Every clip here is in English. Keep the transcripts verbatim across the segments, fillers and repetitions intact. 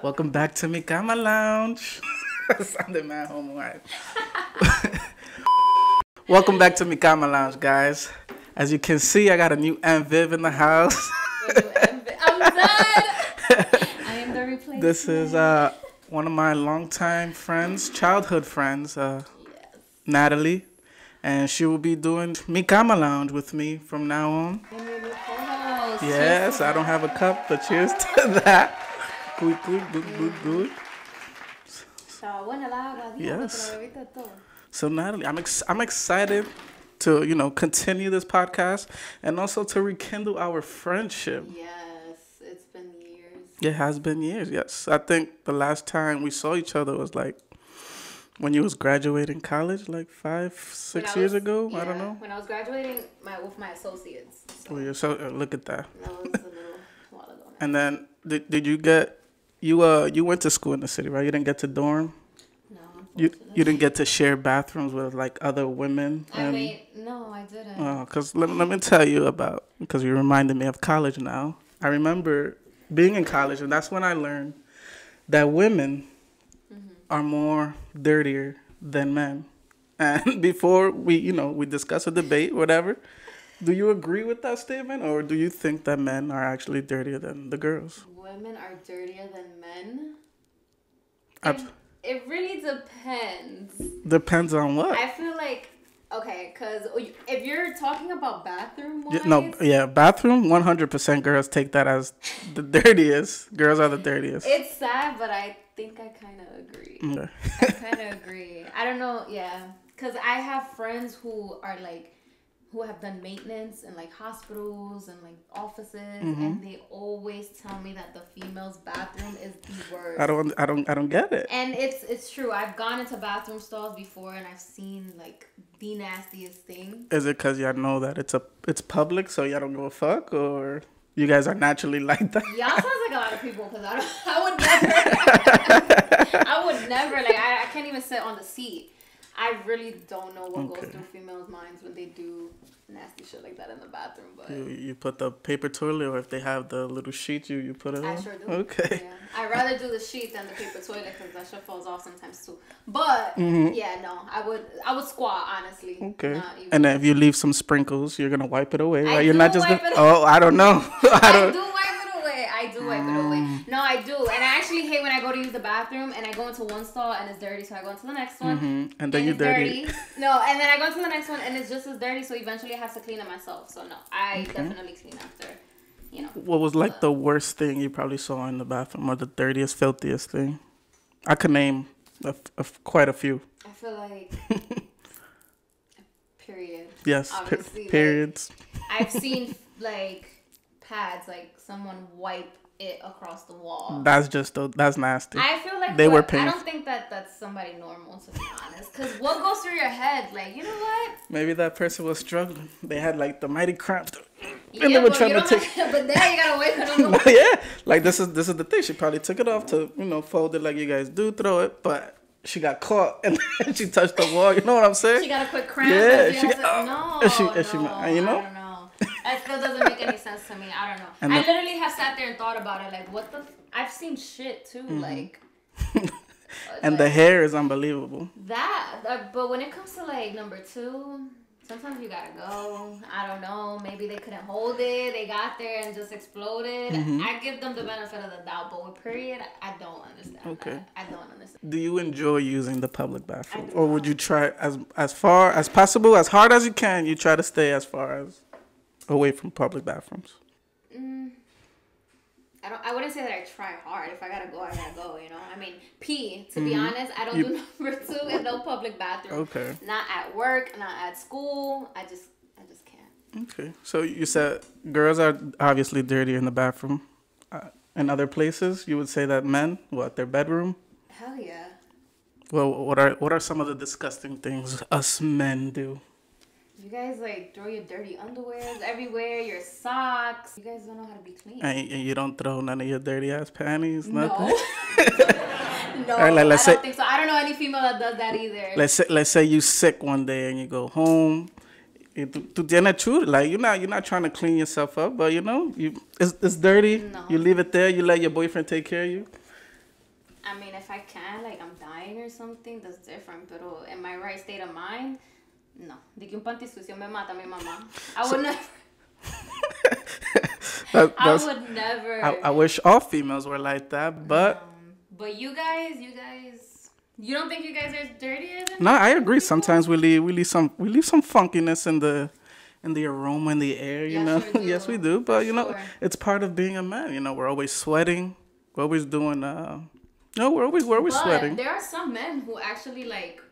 Welcome back to Mikama Lounge. That sounded mad homo-wise. Welcome back to Mikama Lounge, guys. As you can see, I got a new M Viv in the house. I'm dead. I am the replacement. This is uh, one of my longtime friends, childhood friends, uh, yes. Natalie. And she will be doing Mikama Lounge with me from now on. Yes, I don't have a cup, but cheers to that. Good, good, good, good, good. Yes. So Natalie, I'm ex I'm excited to, you know, continue this podcast and also to rekindle our friendship. Yes, it's been years. It has been years. Yes, I think the last time we saw each other was like when you was graduating college, like five, six years was, ago. Yeah, I don't know. When I was graduating, my with my associates. So. Oh, you're so uh, look at that. That was a little while ago. Now. And then did did you get you uh you went to school in the city, right? You didn't get to dorm. You, you didn't get to share bathrooms with, like, other women? And... I mean, no, I didn't. Oh, because let, let me tell you about, because you reminded me of college now. I remember being in college, and that's when I learned that women mm-hmm. are more dirtier than men. And before we, you know, we discuss a debate, whatever, do you agree with that statement, or do you think that men are actually dirtier than the girls? Women are dirtier than men? Absolutely. It really depends. Depends on what? I feel like, okay, because if you're talking about bathroom wise, yeah, no, yeah, bathroom, one hundred percent girls take that as the dirtiest. Girls are the dirtiest. It's sad, but I think I kind of agree. Okay. I kind of agree. I don't know, yeah. Because I have friends who are like, who have done maintenance in like hospitals and like offices, mm-hmm. and they always tell me that the female's bathroom is the worst. I don't, I don't, I don't get it. And it's it's true. I've gone into bathroom stalls before, and I've seen like the nastiest thing. Is it because y'all know that it's a it's public, so y'all don't give a fuck, or you guys are naturally like that? Y'all sounds like a lot of people, because I don't, I would never, I would never like I, I can't even sit on the seat. I really don't know what okay. goes through females' minds when they do nasty shit like that in the bathroom. But you, you put the paper toilet, or if they have the little sheet, you, you put it I on? I sure do. Okay. Yeah. I'd rather do the sheet than the paper toilet, because that shit falls off sometimes too. But, mm-hmm. yeah, no. I would I would squat, honestly. Okay. And then if you leave some sprinkles, you're going to wipe it away, right? I you're do not just wipe gonna... it away. Oh, I don't know. I, don't... I do wipe it away. I do wipe mm. it away. No, I do. And I actually hate when I go to use the bathroom and I go into one stall and it's dirty, so I go into the next one. Mm-hmm. And then you're dirty. dirty. No, and then I go into the next one and it's just as dirty, so eventually I have to clean it myself. So no, I okay. definitely clean after, you know. What was like the worst thing you probably saw in the bathroom, or the dirtiest, filthiest thing? I could name a, a, quite a few. I feel like... period. Yes, per periods. Like, I've seen like pads, like someone wipe it across the wall. That's just a, that's nasty. I feel like they what, were painful. I don't think that that's somebody normal, to be honest. Because what goes through your head? Like, you know what? Maybe that person was struggling. They had like the mighty cramps, and yeah, they were trying to take. Have, but there you gotta wait for them. No, yeah, like this is this is the thing. She probably took it off to, you know, fold it like you guys do, throw it, but she got caught and she touched the wall. You know what I'm saying? She got a quick cramp. Yeah, she, she got. To, no, and she, and she, no, you know. I don't know. That still doesn't make any sense to me. I don't know. And I the, literally have sat there and thought about it. Like, what the... F I've seen shit, too. Mm-hmm. Like... and like, the hair is unbelievable. That, that... But when it comes to, like, number two, sometimes you gotta go. I don't know. Maybe they couldn't hold it. They got there and just exploded. Mm-hmm. I give them the benefit of the doubt. But with period, I don't understand okay. that. I don't understand. Do you enjoy using the public bathroom? Or would you try as, as far as possible, as hard as you can, you try to stay as far as... away from public bathrooms? Mm, I don't. I wouldn't say that I try hard. If I gotta go, I gotta go, you know? I mean, pee, to mm-hmm. be honest, I don't you... do number two in no public bathroom. Okay. Not at work, not at school. I just I just can't. Okay. So you said girls are obviously dirty in the bathroom. Uh, in other places, you would say that men, what, their bedroom? Hell yeah. Well, what are, what are some of the disgusting things us men do? You guys, like, throw your dirty underwears everywhere, your socks. You guys don't know how to be clean. And, and you don't throw none of your dirty-ass panties, nothing? No, no right, like, let's I say, don't think so. I don't know any female that does that either. Let's say, let's say you sick one day and you go home. Tu tienes churro. Like, you're not, you're not trying to clean yourself up, but, you know, you it's, it's dirty. No. You leave it there. You let your boyfriend take care of you. I mean, if I can, like I'm dying or something, that's different. Pero in my right state of mind, no. De que un panty sucio me mata mi mamá. I would so, never. that, I would never. I, I wish all females were like that, but. Um, but you guys, you guys, you don't think you guys are dirtier than? No, I agree. People? Sometimes we leave, we leave some, we leave some funkiness in the. And the aroma in the air, you yes, know. Sure yes, we do. But, you know, sure. It's part of being a man. You know, we're always sweating. We're always doing, uh, no, we're always, we're always but sweating. There are some men who actually, like,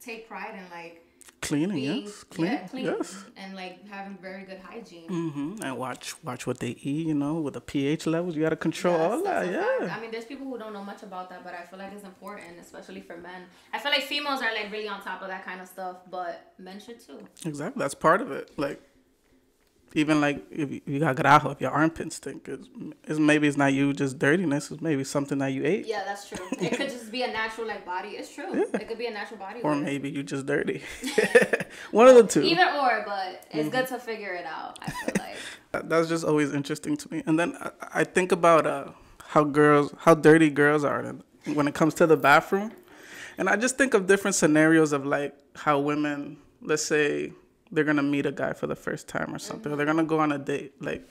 take pride in, like, cleaning, being, yes. Clean, yeah, clean, yes. And, like, having very good hygiene. Mm-hmm. And watch watch what they eat, you know, with the pH levels. You got to control yes, all that, yeah. Fact. I mean, there's people who don't know much about that, but I feel like it's important, especially for men. I feel like females are, like, really on top of that kind of stuff, but men should, too. Exactly. That's part of it. Like, even, like, if you got grajo, if your armpits stink, it's, it's, maybe it's not you, just dirtiness. It's maybe something that you ate. Yeah, that's true. It could just be a natural, like, body. It's true. Yeah. It could be a natural body. Or maybe you just dirty. One of the two. Either or, but it's mm-hmm. good to figure it out, I feel like. That's just always interesting to me. And then I, I think about uh, how girls, how dirty girls are when it comes to the bathroom. And I just think of different scenarios of, like, how women, let's say... they're going to meet a guy for the first time or something. Mm-hmm. Or they're going to go on a date. Like,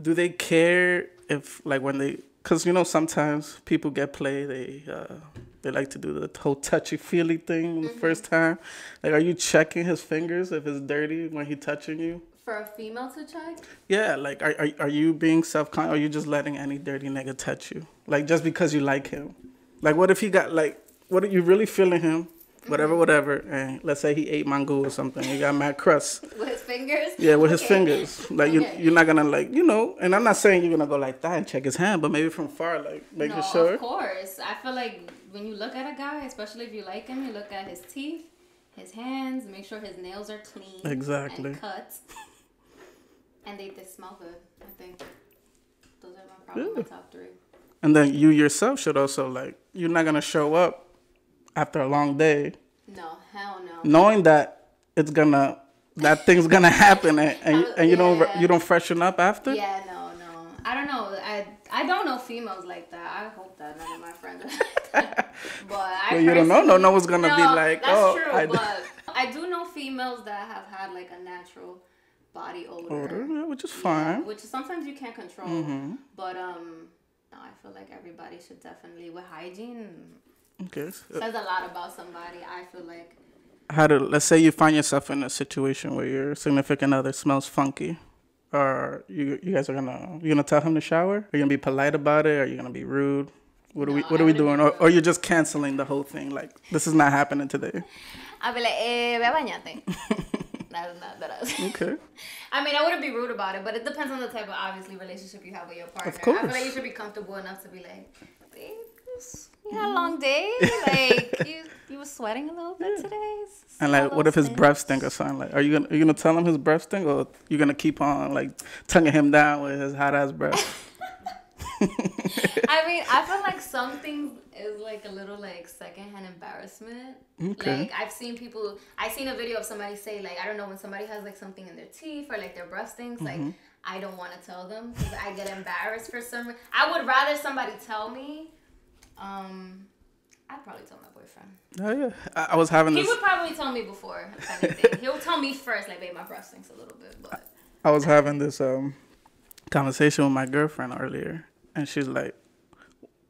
do they care if, like, when they... Because, you know, sometimes people get play. They uh, they like to do the whole touchy-feely thing the mm-hmm. first time. Like, are you checking his fingers if it's dirty when he's touching you? For a female to check? Yeah, like, are, are, are you being self-conscious? Are you just letting any dirty nigga touch you? Like, just because you like him. Like, what if he got, like... What are you really feeling him? Whatever, whatever. And let's say he ate mango or something. He got mad crust. With his fingers? Yeah, with okay. his fingers. Like, you, okay. you're not going to, like, you know. And I'm not saying you're going to go like that and check his hand, but maybe from far, like, making no, sure. Of course. I feel like when you look at a guy, especially if you like him, you look at his teeth, his hands, make sure his nails are clean. Exactly. And cut. And they, they smell good, I think. Those are my, probably yeah. my top three. And then you yourself should also, like, you're not going to show up after a long day. No, hell no. Knowing that it's gonna, that thing's gonna happen, and, and, and you yeah. don't you don't freshen up after. Yeah, no, no. I don't know. I I don't know females like that. I hope that none of my friends are like that. But I well, you don't know. No, no one's gonna no, be like, that's oh, true, I but I do know females that have had like a natural body odor, odor yeah, which is fine. Yeah, which sometimes you can't control. Mm-hmm. But um, no, I feel like everybody should definitely with hygiene. Okay. Says a lot about somebody, I feel like. How to, let's say you find yourself in a situation where your significant other smells funky, or you you guys are gonna you gonna tell him to shower? Are you gonna be polite about it? Are you gonna be rude? What do no, we what I are we doing? Or or you're just canceling the whole thing? Like, this is not happening today. I'll be like, eh, ve bañate. That's not that. Okay. I mean, I wouldn't be rude about it, but it depends on the type of obviously relationship you have with your partner. Of course. I feel like you should be comfortable enough to be like, thanks. You had a long day. Like, you, you were sweating a little bit yeah. today. So and, like, what if his things. breath stink or something? Like, are you going to tell him his breath stink, or you're going to keep on, like, tonguing him down with his hot-ass breath? I mean, I feel like some things is, like, a little, like, secondhand embarrassment. Okay. Like, I've seen people... I've seen a video of somebody say, like, I don't know, when somebody has, like, something in their teeth or, like, their breath stinks, mm-hmm. like, I don't want to tell them because I get embarrassed for some reason. I would rather somebody tell me. Um, I'd probably tell my boyfriend. Oh, yeah. I, I was having he this... He would probably tell me before. He'll tell me first, like, babe, my breath stinks a little bit, but... I was having this um conversation with my girlfriend earlier, and she's like,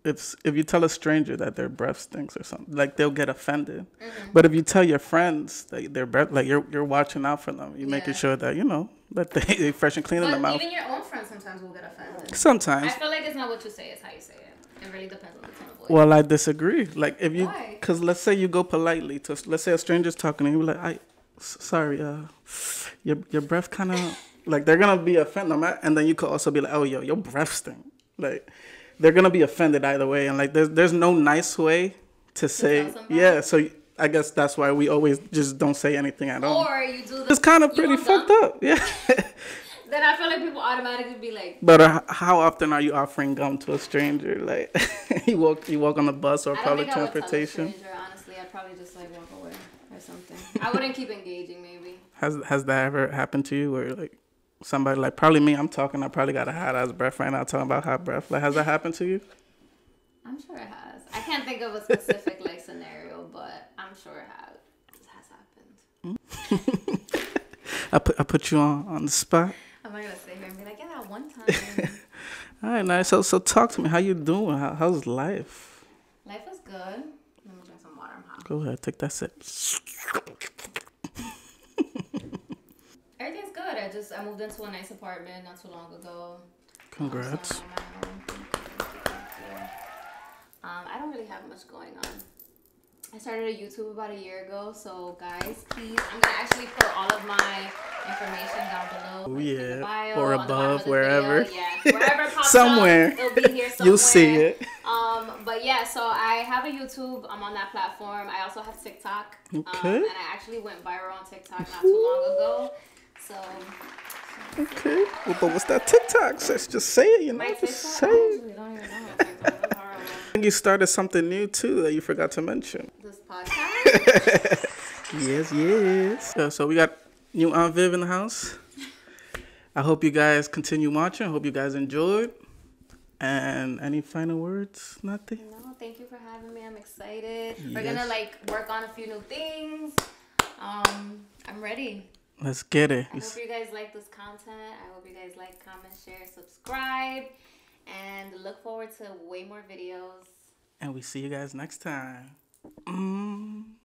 if, if you tell a stranger that their breath stinks or something, like, they'll get offended. Mm-hmm. But if you tell your friends that their breath... Like, you're, you're watching out for them. You're yeah. making sure that, you know, that they, they fresh and clean in the mouth. Even your own friends sometimes will get offended. Sometimes. I feel like it's not what you say, it's how you say it. It really depends on the tone of voice. Well, I disagree. Like, if you, because let's say you go politely to, let's say a stranger's talking and you're like, I, sorry, uh, your your breath kind of, like, they're gonna be offended, and then you could also be like, oh, yo, your breath stink. Like, they're gonna be offended either way, and like, there's there's no nice way to say, yeah. So I guess that's why we always just don't say anything at all. Or you do. The, it's kind of pretty fucked dumb? up, yeah. Then I feel like people automatically be like... But uh, how often are you offering gum to a stranger? Like, you walk you walk on the bus or public transportation? I don't think I would tell a stranger, honestly. I'd probably just, like, walk away or something. I wouldn't keep engaging, maybe. Has has that ever happened to you? Where, like, somebody, like, probably me, I'm talking, I probably got a hot-ass breath right now, talking about hot breath. Like, has that happened to you? I'm sure it has. I can't think of a specific like scenario, but I'm sure it has, it has happened. I put I put you on, on the spot. I'm not gonna sit here and be like, yeah, that one time. All right, nice. So so talk to me. How you doing? How, how's life? Life is good. Let me drink some water. I'm hot. Go ahead, take that sip. Everything's good. I just I moved into a nice apartment not too long ago. Congrats. Um, I don't really have much going on. I started a YouTube about a year ago, so guys, please, I'm gonna actually put all of my information down below. Oh yeah, bio, or above, wherever. Video. Yeah, wherever it pops somewhere. Up, it'll be here somewhere. You'll see it. Um, but yeah, so I have a YouTube. I'm on that platform. I also have TikTok. Okay. Um, and I actually went viral on TikTok not too long ago. So. Okay. Well, but what's that TikTok? Just just say it. You know, just say it. I don't even know. TikTok. You started something new too that you forgot to mention. This podcast. Yes, yes. So, so we got new Aunt Viv in the house. I hope you guys continue watching. I hope you guys enjoyed. And any final words, Natalie? No, thank you for having me. I'm excited. Yes. We're gonna like work on a few new things. Um, I'm ready. Let's get it. I hope you guys like this content. I hope you guys like, comment, share, subscribe. And look forward to way more videos. And we see you guys next time. Mm.